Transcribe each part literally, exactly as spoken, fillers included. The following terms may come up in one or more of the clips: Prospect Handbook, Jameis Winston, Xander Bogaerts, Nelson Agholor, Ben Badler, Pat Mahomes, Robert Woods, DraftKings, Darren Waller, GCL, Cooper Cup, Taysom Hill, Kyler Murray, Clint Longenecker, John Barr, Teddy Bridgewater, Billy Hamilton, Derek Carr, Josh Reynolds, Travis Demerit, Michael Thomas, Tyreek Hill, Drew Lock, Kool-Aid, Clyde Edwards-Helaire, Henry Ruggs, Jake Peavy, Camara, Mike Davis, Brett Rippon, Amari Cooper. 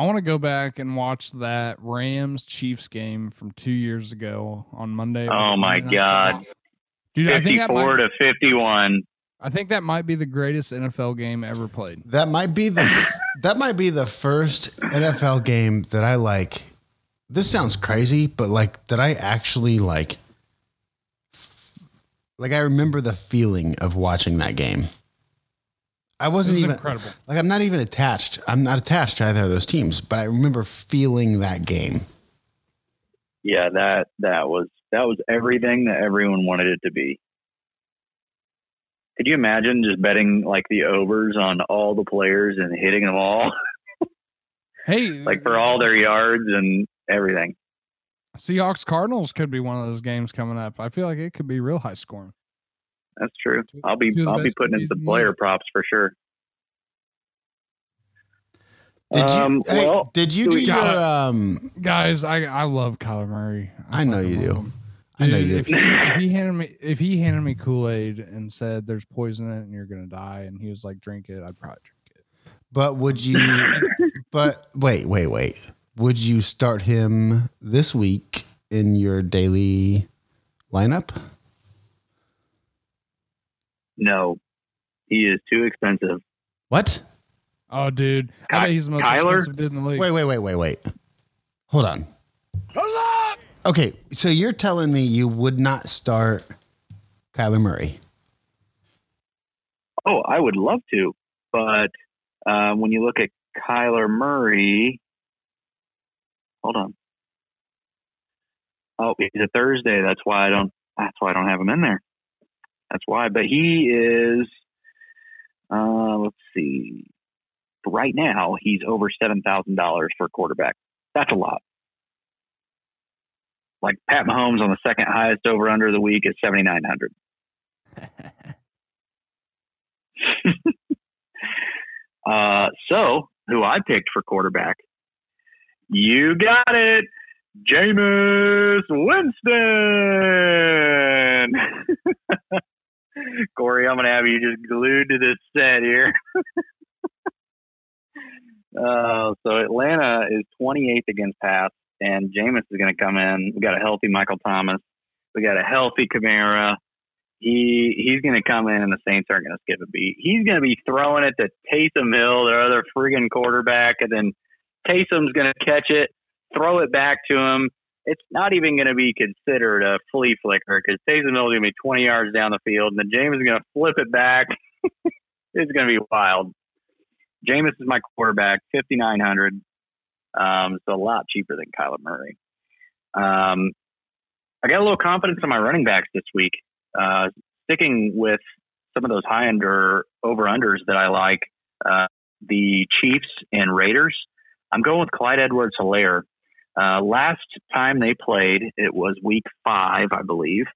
I want to go back and watch that Rams Chiefs game from two years ago on Monday. Oh my God. Dude, fifty-four I think to fifty-one. I think that might be the greatest N F L game ever played. That might be the that might be the first N F L game that I like. This sounds crazy, but like that I actually like. Like I remember the feeling of watching that game. I wasn't was even incredible. Like I'm not even attached. I'm not attached to either of those teams, but I remember feeling that game. Yeah, that that was that was everything that everyone wanted it to be. Could you imagine just betting like the overs on all the players and hitting them all? Hey, like for all their yards and everything. Seahawks Cardinals could be one of those games coming up. I feel like it could be real high scoring. That's true. I'll be I'll be putting in some player props for sure. Did you um, hey, well, did you do your um, guys? I I love Kyler Murray. I, I know you do. Him. I know you if do. He, if he handed me if he handed me Kool-Aid and said there's poison in it and you're gonna die, and he was like drink it, I'd probably drink it. But would you? but wait, wait, wait. Would you start him this week in your daily lineup? No, he is too expensive. What? Oh, dude. Ky- I bet he's the most Kyler? expensive dude in the league. Wait, wait, wait, wait, wait. Hold on. Hold on! Okay, so you're telling me you would not start Kyler Murray? Oh, I would love to. But uh, when you look at Kyler Murray, hold on. Oh, it's a Thursday. That's why I don't. That's why I don't have him in there. That's why. But he is, uh, let's see. Right now, he's over seven thousand dollars for a quarterback. That's a lot. Like Pat Mahomes on the second highest over under of the week is seventy-nine hundred. uh, so, who I picked for quarterback, you got it, Jameis Winston. Corey, I'm going to have you just glued to this set here. uh, so Atlanta is twenty-eighth against pass, and Jameis is going to come in. We got a healthy Michael Thomas. We got a healthy Camara. He He's going to come in, and the Saints aren't going to skip a beat. He's going to be throwing it to Taysom Hill, their other friggin' quarterback, and then Taysom's going to catch it, throw it back to him. It's not even going to be considered a flea flicker because Taysom Hill is going to be twenty yards down the field, and then Jameis is going to flip it back. It's going to be wild. Jameis is my quarterback, fifty-nine hundred. Um, so a lot cheaper than Kyler Murray. Um, I got a little confidence in my running backs this week. Uh, sticking with some of those high under over-unders that I like, uh, the Chiefs and Raiders, I'm going with Clyde Edwards-Helaire. Uh, last time they played, it was week five, I believe.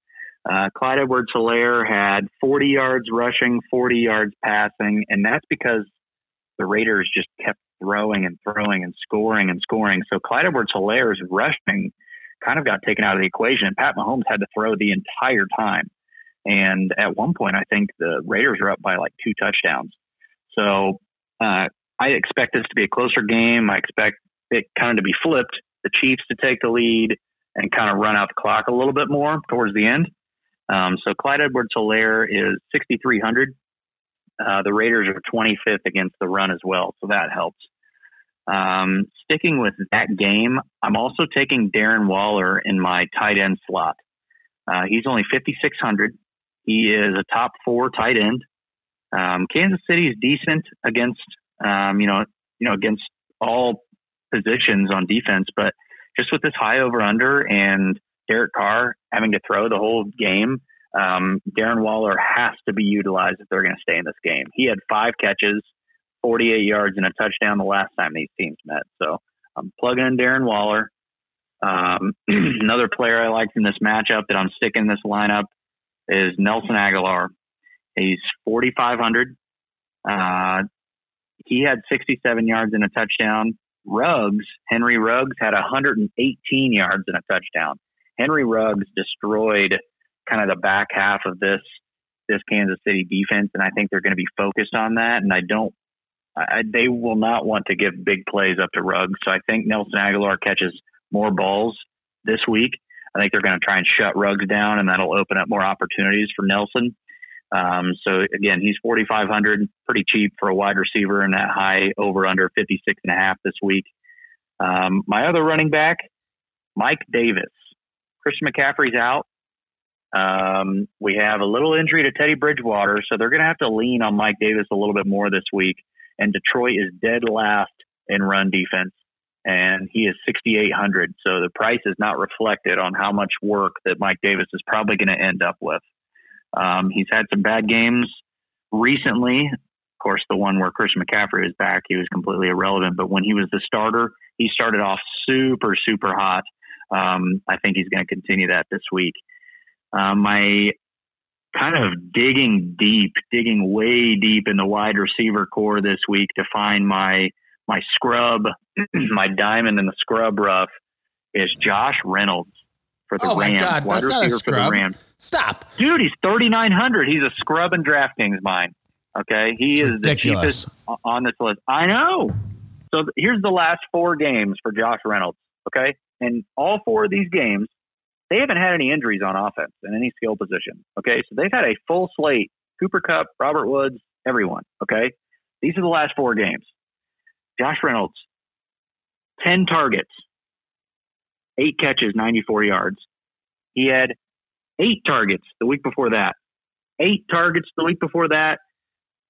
Uh, Clyde Edwards-Helaire had forty yards rushing, forty yards passing, and that's because the Raiders just kept throwing and throwing and scoring and scoring. So Clyde Edwards-Helaire's rushing kind of got taken out of the equation. Pat Mahomes had to throw the entire time. And at one point, I think the Raiders were up by like two touchdowns. So uh, I expect this to be a closer game. I expect it kind of to be flipped. The Chiefs to take the lead and kind of run out the clock a little bit more towards the end. Um, so Clyde Edwards-Helaire is sixty-three hundred. Uh, the Raiders are twenty-fifth against the run as well, so that helps. Um, sticking with that game, I'm also taking Darren Waller in my tight end slot. Uh, he's only fifty-six hundred. He is a top four tight end. Um, Kansas City is decent against, um, you know, you know, against all positions on defense, but just with this high over under and Derek Carr having to throw the whole game, um, Darren Waller has to be utilized if they're going to stay in this game. He had five catches, forty-eight yards, and a touchdown the last time these teams met. So I'm plugging in Darren Waller. Um, another player I like from this matchup that I'm sticking in this lineup is Nelson Agholor. He's forty-five hundred. Uh, he had sixty-seven yards and a touchdown. Ruggs, Henry Ruggs had one hundred eighteen yards and a touchdown. Henry Ruggs destroyed kind of the back half of this this Kansas City defense, and I think they're going to be focused on that. And I don't I, they will not want to give big plays up to Ruggs. So I think Nelson Agholor catches more balls this week. I think they're going to try and shut Ruggs down, and that'll open up more opportunities for Nelson. Um, so again, he's forty-five hundred, pretty cheap for a wide receiver, and that high over under fifty-six and a half this week. Um, my other running back, Mike Davis. Christian McCaffrey's out. Um, we have a little injury to Teddy Bridgewater, so they're going to have to lean on Mike Davis a little bit more this week. And Detroit is dead last in run defense, and he is sixty-eight hundred. So the price is not reflected on how much work that Mike Davis is probably going to end up with. Um, he's had some bad games recently. Of course, the one where Christian McCaffrey was back, he was completely irrelevant. But when he was the starter, he started off super, super hot. Um, I think he's going to continue that this week. Um, my kind of digging deep, digging way deep in the wide receiver core this week to find my my scrub, my diamond in the scrub rough is Josh Reynolds for the oh Rams. Oh my God, wide that's not a scrub. Stop, dude. He's thirty-nine hundred. He's a scrub in DraftKings mine. Okay, he it's is ridiculous. The cheapest on this list. I know. So th- here's the last four games for Josh Reynolds. Okay, and all four of these games, they haven't had any injuries on offense in any skill position, okay? So they've had a full slate, Cooper Cup, Robert Woods, everyone, okay? These are the last four games. Josh Reynolds, ten targets, eight catches, ninety-four yards. He had eight targets the week before that, eight targets the week before that,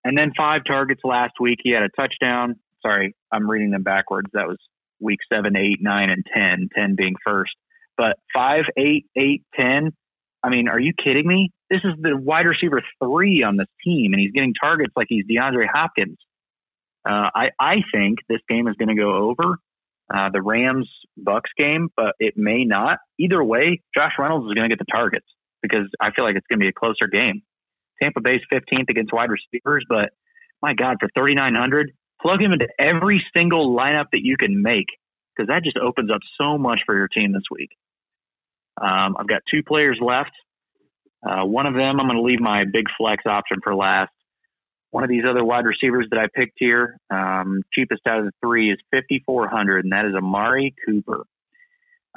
and then five targets last week. He had a touchdown. Sorry, I'm reading them backwards. That was week seven, eight, nine, and ten, ten being first. But five, eight, eight, ten. I mean, are you kidding me? This is the wide receiver three on this team, and he's getting targets like he's DeAndre Hopkins. Uh, I, I think this game is going to go over uh, the Rams Bucks game, but it may not. Either way, Josh Reynolds is going to get the targets because I feel like it's going to be a closer game. Tampa Bay's fifteenth against wide receivers, but my God, for thirty-nine hundred, plug him into every single lineup that you can make because that just opens up so much for your team this week. Um, I've got two players left. Uh, one of them, I'm going to leave my big flex option for last. One of these other wide receivers that I picked here, um, cheapest out of the three is fifty-four hundred, and that is Amari Cooper.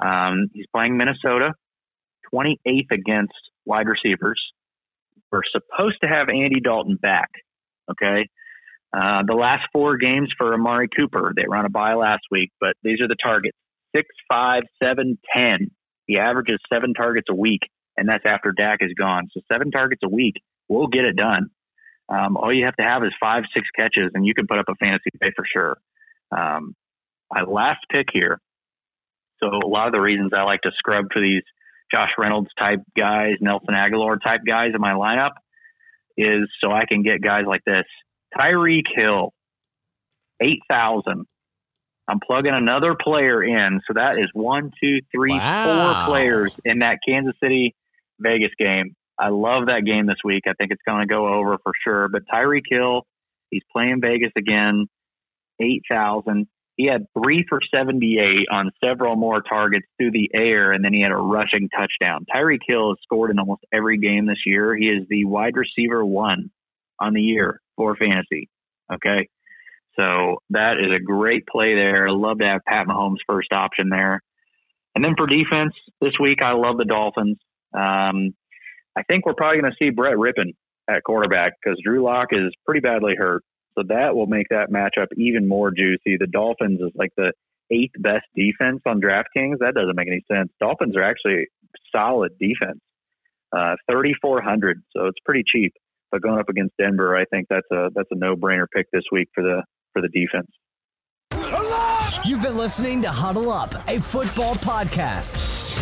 Um, he's playing Minnesota, twenty-eighth against wide receivers. We're supposed to have Andy Dalton back, okay? Uh, the last four games for Amari Cooper, they were on a bye last week, but these are the targets, six, five, seven, ten. He averages seven targets a week, and that's after Dak is gone. So seven targets a week, we'll get it done. Um, all you have to have is five, six catches, and you can put up a fantasy day for sure. Um, my last pick here. So a lot of the reasons I like to scrub for these Josh Reynolds type guys, Nelson Agholor type guys in my lineup is so I can get guys like this. Tyreek Hill, eight thousand. I'm plugging another player in. So that is one, two, three, wow. four players in that Kansas City-Vegas game. I love that game this week. I think it's going to go over for sure. But Tyreek Hill, he's playing Vegas again, eight thousand. He had three for seventy-eight on several more targets through the air, and then he had a rushing touchdown. Tyreek Hill has scored in almost every game this year. He is the wide receiver one on the year for fantasy. Okay. So that is a great play there. I love to have Pat Mahomes first option there. And then for defense this week, I love the Dolphins. Um, I think we're probably going to see Brett Rippon at quarterback because Drew Lock is pretty badly hurt. So that will make that matchup even more juicy. The Dolphins is like the eighth best defense on DraftKings. That doesn't make any sense. Dolphins are actually solid defense, uh, thirty-four hundred. So it's pretty cheap, but going up against Denver, I think that's a, that's a no-brainer pick this week for the, for the defense. You've been listening to Huddle Up, a football podcast.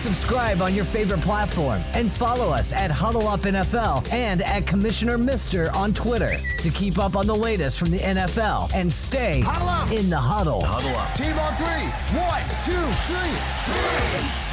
Subscribe on your favorite platform and follow us at Huddle Up N F L and at Commissioner Mister on Twitter to keep up on the latest from the N F L and stay in the huddle. Huddle up. Team on three. One, two, three. Three.